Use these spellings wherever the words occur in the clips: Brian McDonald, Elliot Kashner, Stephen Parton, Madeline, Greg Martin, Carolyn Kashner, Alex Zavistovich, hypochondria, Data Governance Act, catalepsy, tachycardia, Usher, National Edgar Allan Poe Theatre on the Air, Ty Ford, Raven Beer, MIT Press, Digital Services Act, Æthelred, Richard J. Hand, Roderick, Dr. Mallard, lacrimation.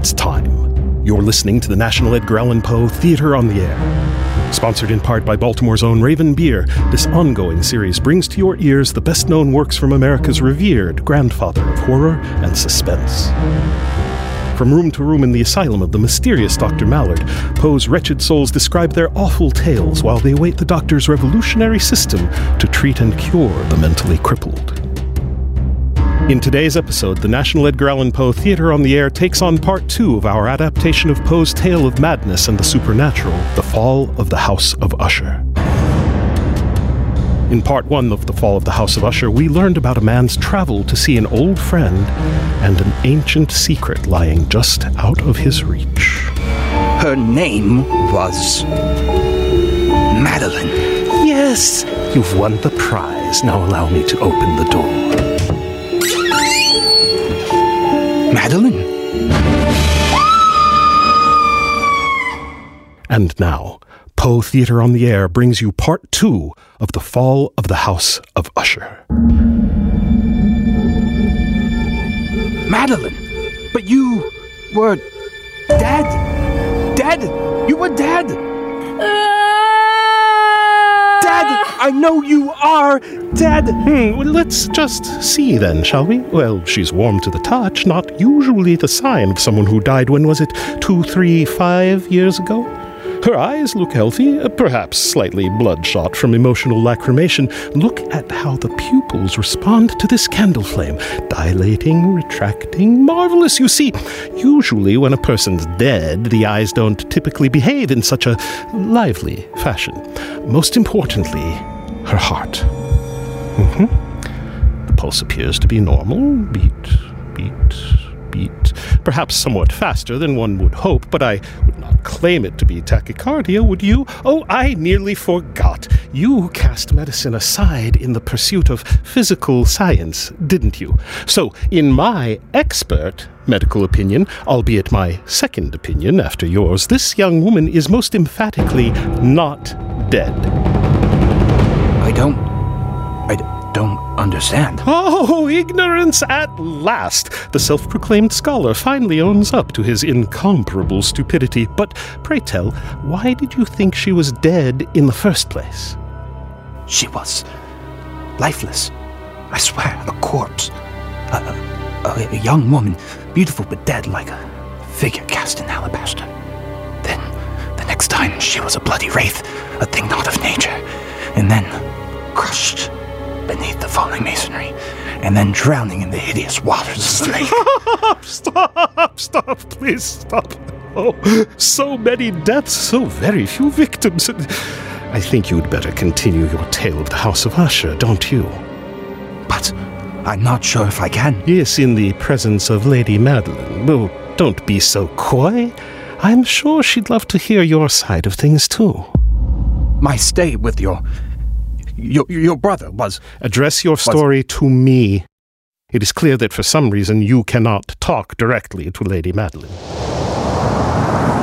its time. You're listening to the National Edgar Allan Poe Theatre on the Air. Sponsored in part by Baltimore's own Raven Beer, this ongoing series brings to your ears the best-known works from America's revered grandfather of horror and suspense. From room to room in the asylum of the mysterious Dr. Mallard, Poe's wretched souls describe their awful tales while they await the doctor's revolutionary system to treat and cure the mentally crippled. In today's episode, the National Edgar Allan Poe Theatre on the Air takes on Part 2 of our adaptation of Poe's tale of madness and the supernatural, The Fall of the House of Usher. In Part 1 of The Fall of the House of Usher, we learned about a man's travel to see an old friend and an ancient secret lying just out of his reach. Her name was Madeline. Yes, you've won the prize. Now allow me to open the door. Madeline. And now, Poe Theatre on the Air brings you Part 2 of The Fall of the House of Usher. Madeline, but you were dead. Dead! You were dead! Dead! I know you are dead! Well, let's just see then, shall we? Well, she's warm to the touch, not usually the sign of someone who died, when was it, 2, 3, 5 years ago? Her eyes look healthy, perhaps slightly bloodshot from emotional lacrimation. Look at how the pupils respond to this candle flame. Dilating, retracting, marvelous. You see, usually when a person's dead, the eyes don't typically behave in such a lively fashion. Most importantly, her heart. The pulse appears to be normal. Beat. Perhaps somewhat faster than one would hope, but I would not claim it to be tachycardia, would you? Oh, I nearly forgot. You cast medicine aside in the pursuit of physical science, didn't you? So, in my expert medical opinion, albeit my second opinion after yours, this young woman is most emphatically not dead. I don't understand. Oh, ignorance at last! The self-proclaimed scholar finally owns up to his incomparable stupidity. But pray tell, why did you think she was dead in the first place? She was lifeless. I swear, a corpse. A young woman, beautiful but dead, like a figure cast in alabaster. Then, the next time, she was a bloody wraith, a thing not of nature. And then, crushed beneath the falling masonry, and then drowning in the hideous waters of the lake. Stop, please stop. Oh, so many deaths, so very few victims. I think you'd better continue your tale of the House of Usher, don't you? But I'm not sure if I can. Yes, in the presence of Lady Madeline. Well, don't be so coy. I'm sure she'd love to hear your side of things, too. My stay with your brother was... Address your story to me. It is clear that for some reason you cannot talk directly to Lady Madeline.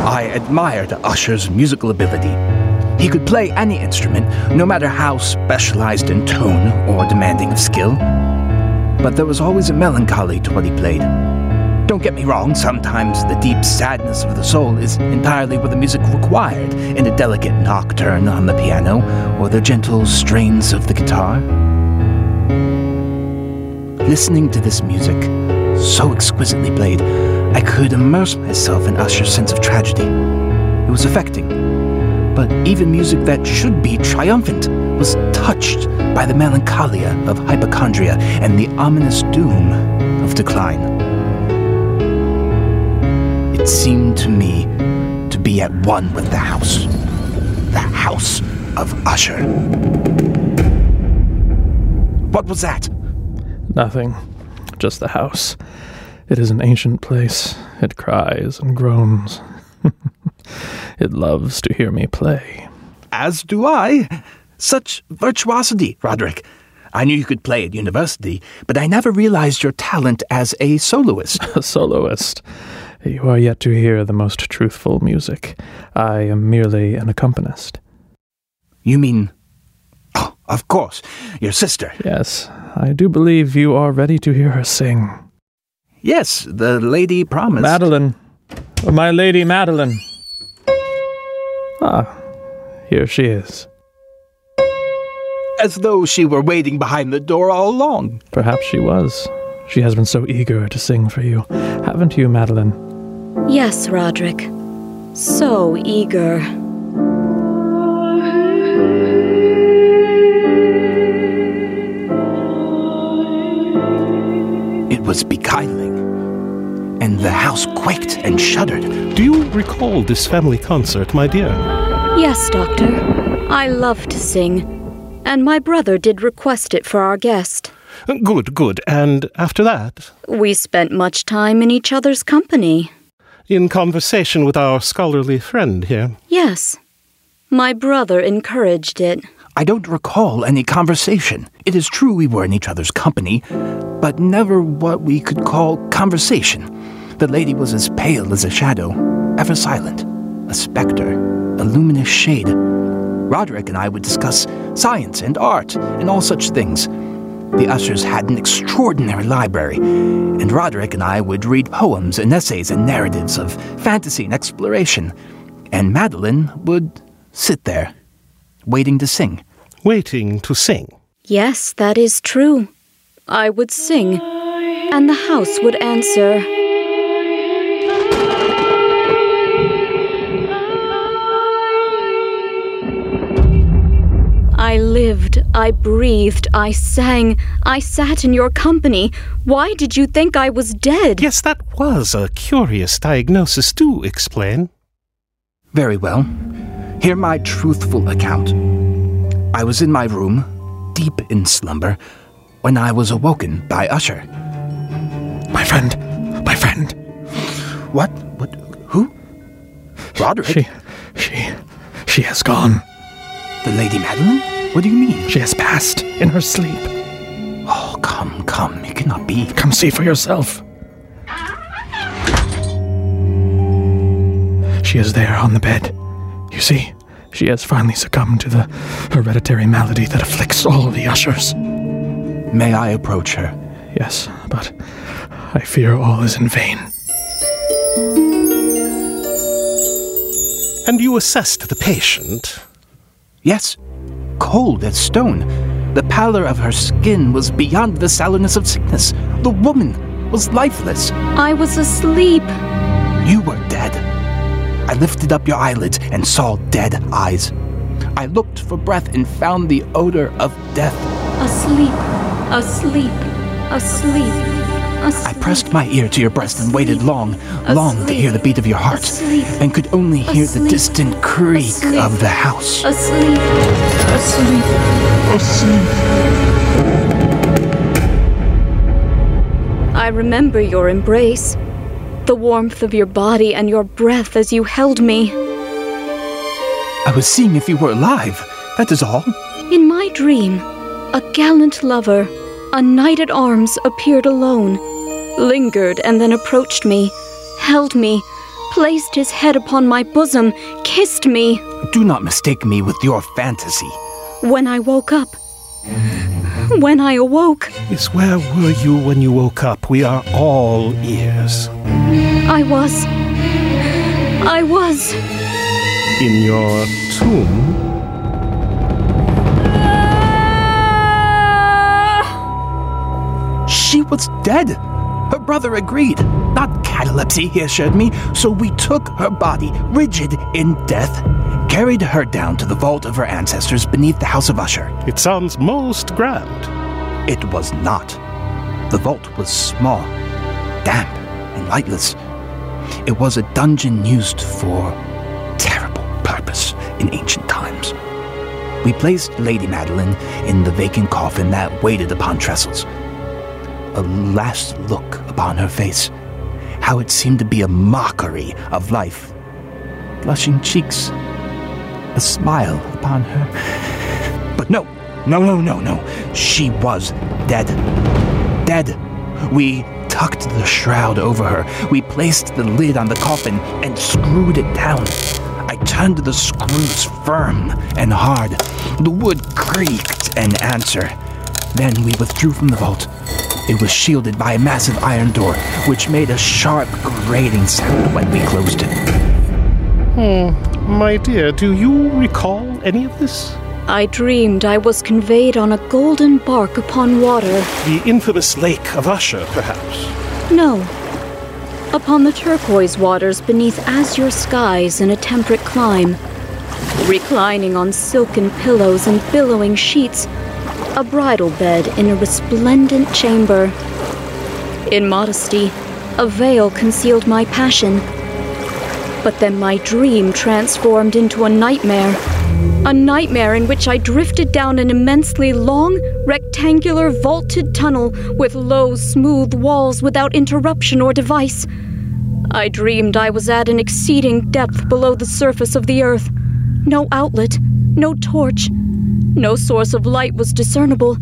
I admired Usher's musical ability. He could play any instrument, no matter how specialized in tone or demanding of skill. But there was always a melancholy to what he played. Don't get me wrong, sometimes the deep sadness of the soul is entirely what the music required in a delicate nocturne on the piano or the gentle strains of the guitar. Listening to this music, so exquisitely played, I could immerse myself in Usher's sense of tragedy. It was affecting, but even music that should be triumphant was touched by the melancholia of hypochondria and the ominous doom of decline. It seemed to me to be at one with the House of Usher. What was that? Nothing, just the house. It is an ancient place. It cries and groans. It loves to hear me play. As do I. Such virtuosity, Roderick. I knew you could play at university, but I never realized your talent as a soloist. A soloist? You are yet to hear the most truthful music. I am merely an accompanist. You mean... Oh, of course, your sister. Yes, I do believe you are ready to hear her sing. Yes, the lady promised. Madeline, My Lady Madeline. Ah, here she is. As though she were waiting behind the door all along. Perhaps she was. She has been so eager to sing for you, haven't you, Madeline? Yes, Roderick. So eager. It was beguiling, and the house quaked and shuddered. Do you recall this family concert, my dear? Yes, Doctor. I love to sing, and my brother did request it for our guest. Good, good. And after that? We spent much time in each other's company. In conversation with our scholarly friend here? Yes. My brother encouraged it. I don't recall any conversation. It is true we were in each other's company, but never what we could call conversation. The lady was as pale as a shadow, ever silent, a spectre, a luminous shade. Roderick and I would discuss science and art and all such things. The Ushers had an extraordinary library, and Roderick and I would read poems and essays and narratives of fantasy and exploration, and Madeline would sit there, waiting to sing. Waiting to sing? Yes, that is true. I would sing, and the house would answer. I lived, I breathed, I sang, I sat in your company. Why did you think I was dead? Yes, that was a curious diagnosis. Do explain. Very well. Hear my truthful account. I was in my room, deep in slumber, when I was awoken by Usher. My friend. My friend. What? What? Who? Roderick? She has gone. The Lady Madeline? What do you mean? She has passed in her sleep. Oh, come, come. It cannot be. Come see for yourself. She is there on the bed. You see, she has finally succumbed to the hereditary malady that afflicts all the Ushers. May I approach her? Yes, but I fear all is in vain. And you assessed the patient? Yes. Cold as stone. The pallor of her skin was beyond the sallowness of sickness. The woman was lifeless. I was asleep. You were dead. I lifted up your eyelids and saw dead eyes. I looked for breath and found the odor of death. Asleep, asleep, asleep, asleep. I pressed my ear to your breast and waited long to hear the beat of your heart, and could only hear the distant creak of the house. Asleep, asleep, asleep. I remember your embrace, the warmth of your body and your breath as you held me. I was seeing if you were alive, that is all. In my dream, a gallant lover, a knight at arms, appeared alone, lingered and then approached me, held me, placed his head upon my bosom, kissed me. Do not mistake me with your fantasy. When I awoke... Yes, where were you when you woke up? We are all ears. I was... In your tomb? She was dead. Her brother agreed. Not catalepsy, he assured me. So we took her body, rigid in death, carried her down to the vault of her ancestors beneath the House of Usher. It sounds most grand. It was not. The vault was small, damp, and lightless. It was a dungeon used for terrible purpose in ancient times. We placed Lady Madeline in the vacant coffin that waited upon trestles. A last look upon her face, how it seemed to be a mockery of life. Blushing cheeks, a smile upon her. But no. She was dead. Dead. We tucked the shroud over her. We placed the lid on the coffin and screwed it down. I turned the screws firm and hard. The wood creaked an answer. Then we withdrew from the vault. It was shielded by a massive iron door, which made a sharp grating sound when we closed it. My dear, do you recall any of this? I dreamed I was conveyed on a golden bark upon water. The infamous lake of Usher, perhaps? No. Upon the turquoise waters beneath azure skies in a temperate clime, reclining on silken pillows and billowing sheets, a bridal bed in a resplendent chamber. In modesty, a veil concealed my passion. But then my dream transformed into a nightmare in which I drifted down an immensely long, rectangular, vaulted tunnel with low, smooth walls without interruption or device. I dreamed I was at an exceeding depth below the surface of the earth. No outlet, no torch, no source of light was discernible,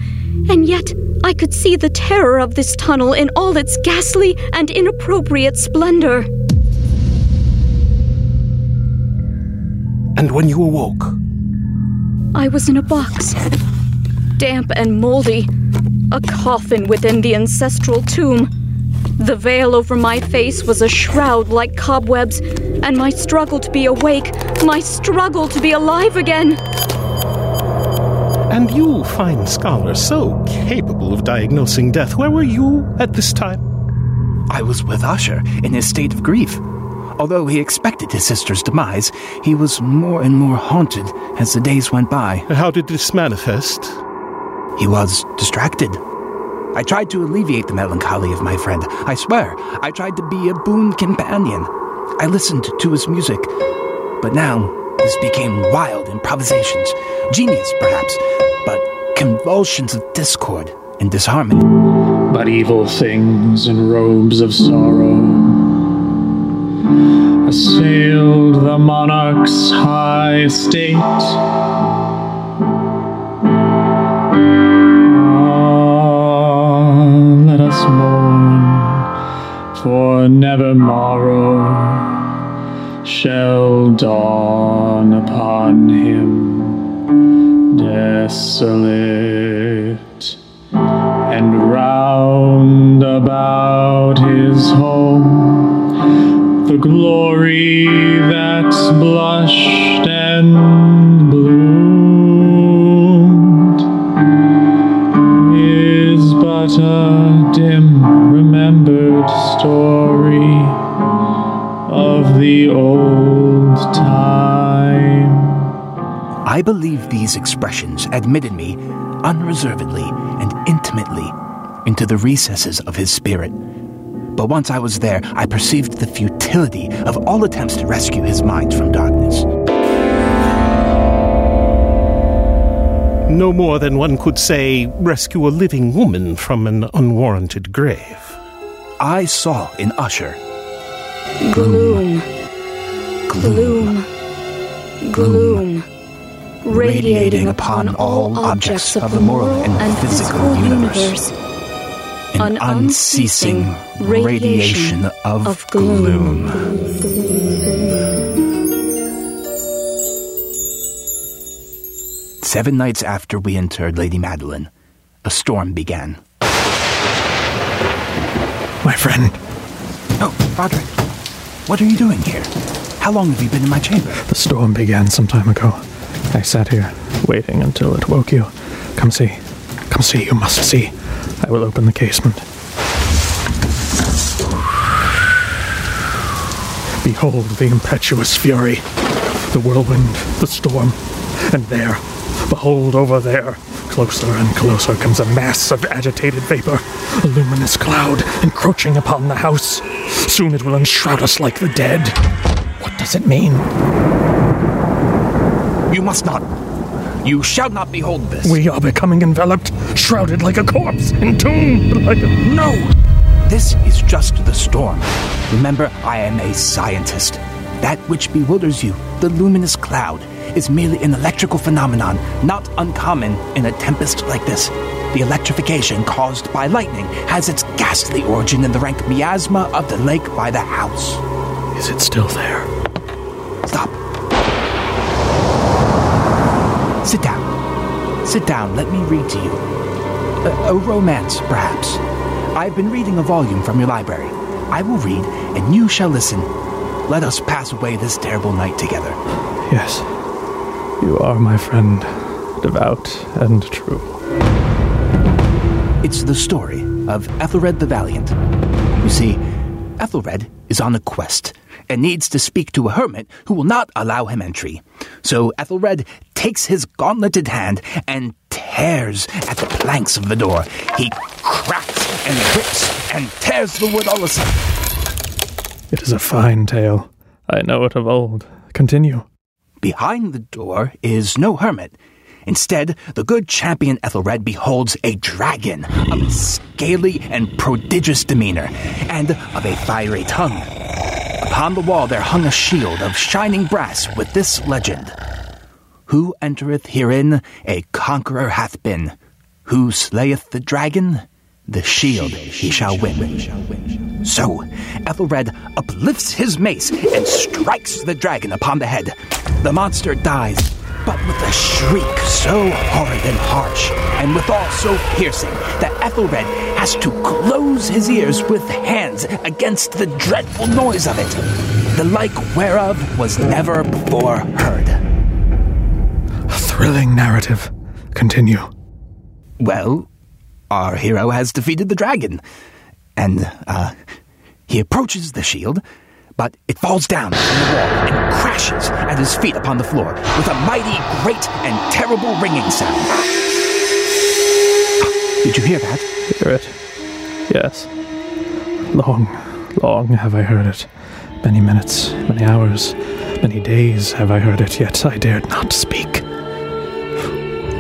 and yet I could see the terror of this tunnel in all its ghastly and inappropriate splendor. And when you awoke? I was in a box, damp and moldy, a coffin within the ancestral tomb. The veil over my face was a shroud like cobwebs, and my struggle to be awake, my struggle to be alive again. And you, fine scholar, so capable of diagnosing death, where were you at this time? I was with Usher in his state of grief. Although he expected his sister's demise, he was more and more haunted as the days went by. How did this manifest? He was distracted. I tried to alleviate the melancholy of my friend. I swear, I tried to be a boon companion. I listened to his music. But now, this became wild improvisations. Genius, perhaps, but convulsions of discord and disharmony. But evil things in robes of sorrow assailed the monarch's high estate. Ah, let us mourn, for never morrow shall dawn upon him, desolate, and round about his home the glory that's blushed and bloomed is but a dim remembered story of the old time. I believe these expressions admitted me unreservedly and intimately into the recesses of his spirit. But once I was there, I perceived the futility of all attempts to rescue his mind from darkness. No more than one could say, rescue a living woman from an unwarranted grave. I saw in Usher gloom, gloom, gloom, gloom radiating upon all objects of the moral and physical universe. An unceasing radiation of gloom. Seven nights after we interred Lady Madeline, a storm began. My friend. Oh, Roderick. What are you doing here? How long have you been in my chamber? The storm began some time ago. I sat here, waiting until it woke you. Come see. Come see. You must see. I will open the casement. Behold the impetuous fury, the whirlwind, the storm, and there, behold over there, closer and closer comes a mass of agitated vapor, a luminous cloud encroaching upon the house. Soon it will enshroud us like the dead. What does it mean? You must not. You shall not behold this. We are becoming enveloped, shrouded like a corpse, entombed like a... No! This is just the storm. Remember, I am a scientist. That which bewilders you, the luminous cloud, is merely an electrical phenomenon, not uncommon in a tempest like this. The electrification caused by lightning has its ghastly origin in the rank miasma of the lake by the house. Is it still there? Stop. Sit down. Let me read to you. A romance, perhaps. I've been reading a volume from your library. I will read, and you shall listen. Let us pass away this terrible night together. Yes. You are my friend, devout and true. It's the story of Æthelred the Valiant. You see, Æthelred is on a quest and needs to speak to a hermit who will not allow him entry. So Æthelred takes his gauntleted hand and tears at the planks of the door. He cracks and rips and tears the wood all aside. It is a fine tale. I know it of old. Continue. Behind the door is no hermit. Instead, the good champion Æthelred beholds a dragon of a scaly and prodigious demeanor, and of a fiery tongue. Upon the wall there hung a shield of shining brass with this legend: Who entereth herein, a conqueror hath been. Who slayeth the dragon, the shield he shall win. So, Æthelred uplifts his mace and strikes the dragon upon the head. The monster dies, but with a shriek so horrid and harsh, and withal so piercing, that Æthelred has to close his ears with hands against the dreadful noise of it, the like whereof was never before heard. A thrilling narrative. Continue. Well, our hero has defeated the dragon, and he approaches the shield, but it falls down from the wall and crashes at his feet upon the floor with a mighty, great, and terrible ringing sound. Did you hear that? Hear it? Yes. Long, long have I heard it. Many minutes, many hours, many days have I heard it, yet I dared not speak.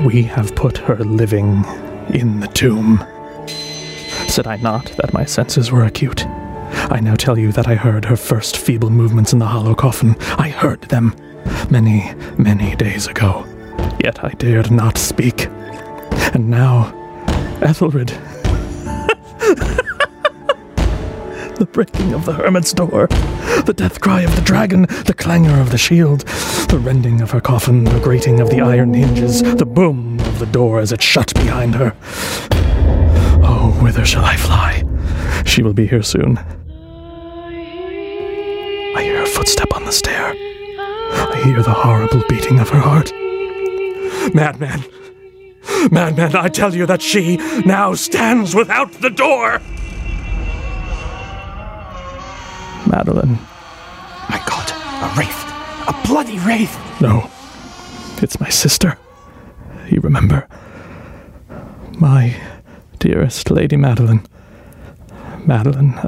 We have put her living in the tomb. Said I not that my senses were acute? I now tell you that I heard her first feeble movements in the hollow coffin. I heard them many, many days ago. Yet I dared not speak. And now, Æthelred. The breaking of the hermit's door, the death cry of the dragon, the clangor of the shield, the rending of her coffin, the grating of the iron hinges, the boom of the door as it shut behind her. Oh, whither shall I fly? She will be here soon. I hear a footstep on the stair. I hear the horrible beating of her heart. Madman! Madman, I tell you that she now stands without the door! Madeline. My God, a wraith! A bloody wraith! No, it's my sister. You remember. My dearest Lady Madeline. Madeline,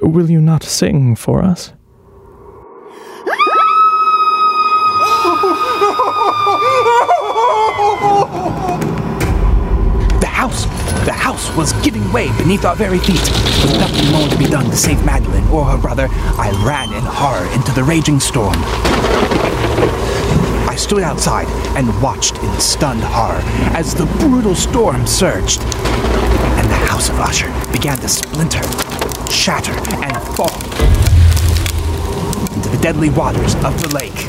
will you not sing for us? The house was giving way beneath our very feet. With nothing more to be done to save Madeline or her brother, I ran in horror into the raging storm. I stood outside and watched in stunned horror as the brutal storm surged. The house of Usher began to splinter, shatter, and fall into the deadly waters of the lake.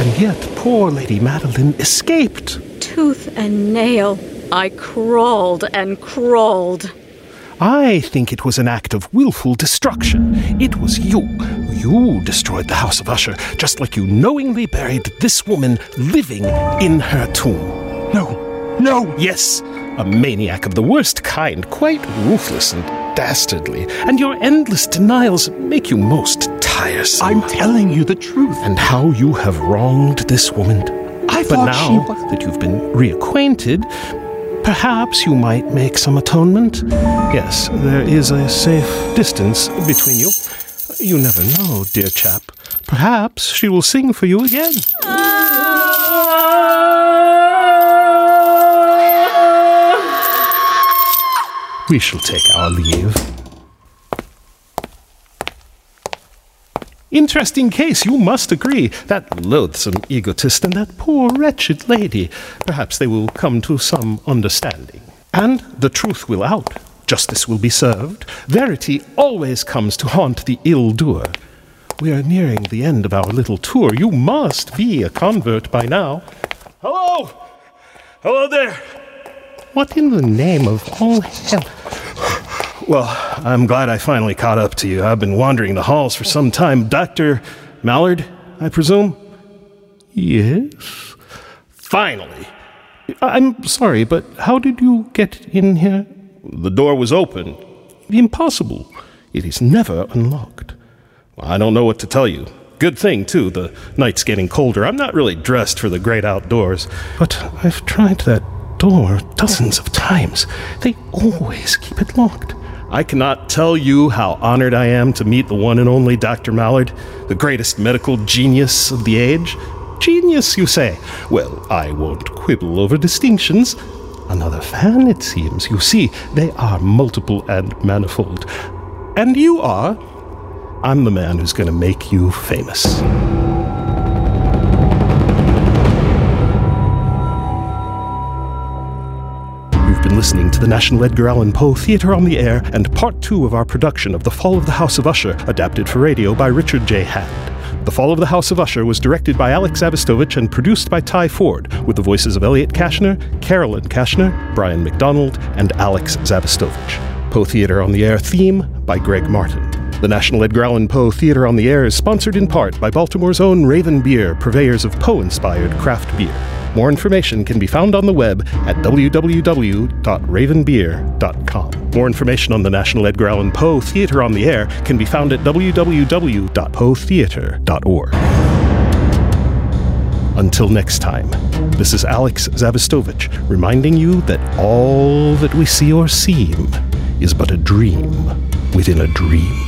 And yet, poor Lady Madeline escaped. Tooth and nail, I crawled and crawled. I think it was an act of willful destruction. It was you. You destroyed the house of Usher, just like you knowingly buried this woman living in her tomb. No. No. Yes. A maniac of the worst kind, quite ruthless and dastardly. And your endless denials make you most tiresome. I'm telling you the truth. And how you have wronged this woman. But now that you've been reacquainted, perhaps you might make some atonement. Yes, there is a safe distance between you. You never know, dear chap. Perhaps she will sing for you again. We shall take our leave. Interesting case, you must agree. That loathsome egotist and that poor wretched lady. Perhaps they will come to some understanding. And the truth will out. Justice will be served. Verity always comes to haunt the ill-doer. We are nearing the end of our little tour. You must be a convert by now. Hello! Hello there! What in the name of all hell? Well, I'm glad I finally caught up to you. I've been wandering the halls for some time. Dr. Mallard, I presume? Yes? Finally! I'm sorry, but how did you get in here? The door was open. Impossible. It is never unlocked. I don't know what to tell you. Good thing, too. The night's getting colder. I'm not really dressed for the great outdoors. But I've tried that door dozens of times. They always keep it locked. I cannot tell you how honored I am to meet the one and only Dr. Mallard, the greatest medical genius of the age. Genius, you say? Well, I won't quibble over distinctions. Another fan, it seems. You see, they are multiple and manifold. And you are... I'm the man who's going to make you famous. You've been listening to the National Edgar Allan Poe Theatre on the Air and Part 2 of our production of The Fall of the House of Usher, adapted for radio by Richard J. Hand. The Fall of the House of Usher was directed by Alex Zavistovich and produced by Ty Ford, with the voices of Elliot Kashner, Carolyn Kashner, Brian McDonald, and Alex Zavistovich. Poe Theatre on the Air theme by Greg Martin. The National Edgar Allan Poe Theatre on the Air is sponsored in part by Baltimore's own Raven Beer, purveyors of Poe-inspired craft beer. More information can be found on the web at www.ravenbeer.com. More information on the National Edgar Allan Poe Theatre on the Air can be found at www.poetheatre.org. Until next time, this is Alex Zavistovich reminding you that all that we see or seem is but a dream within a dream.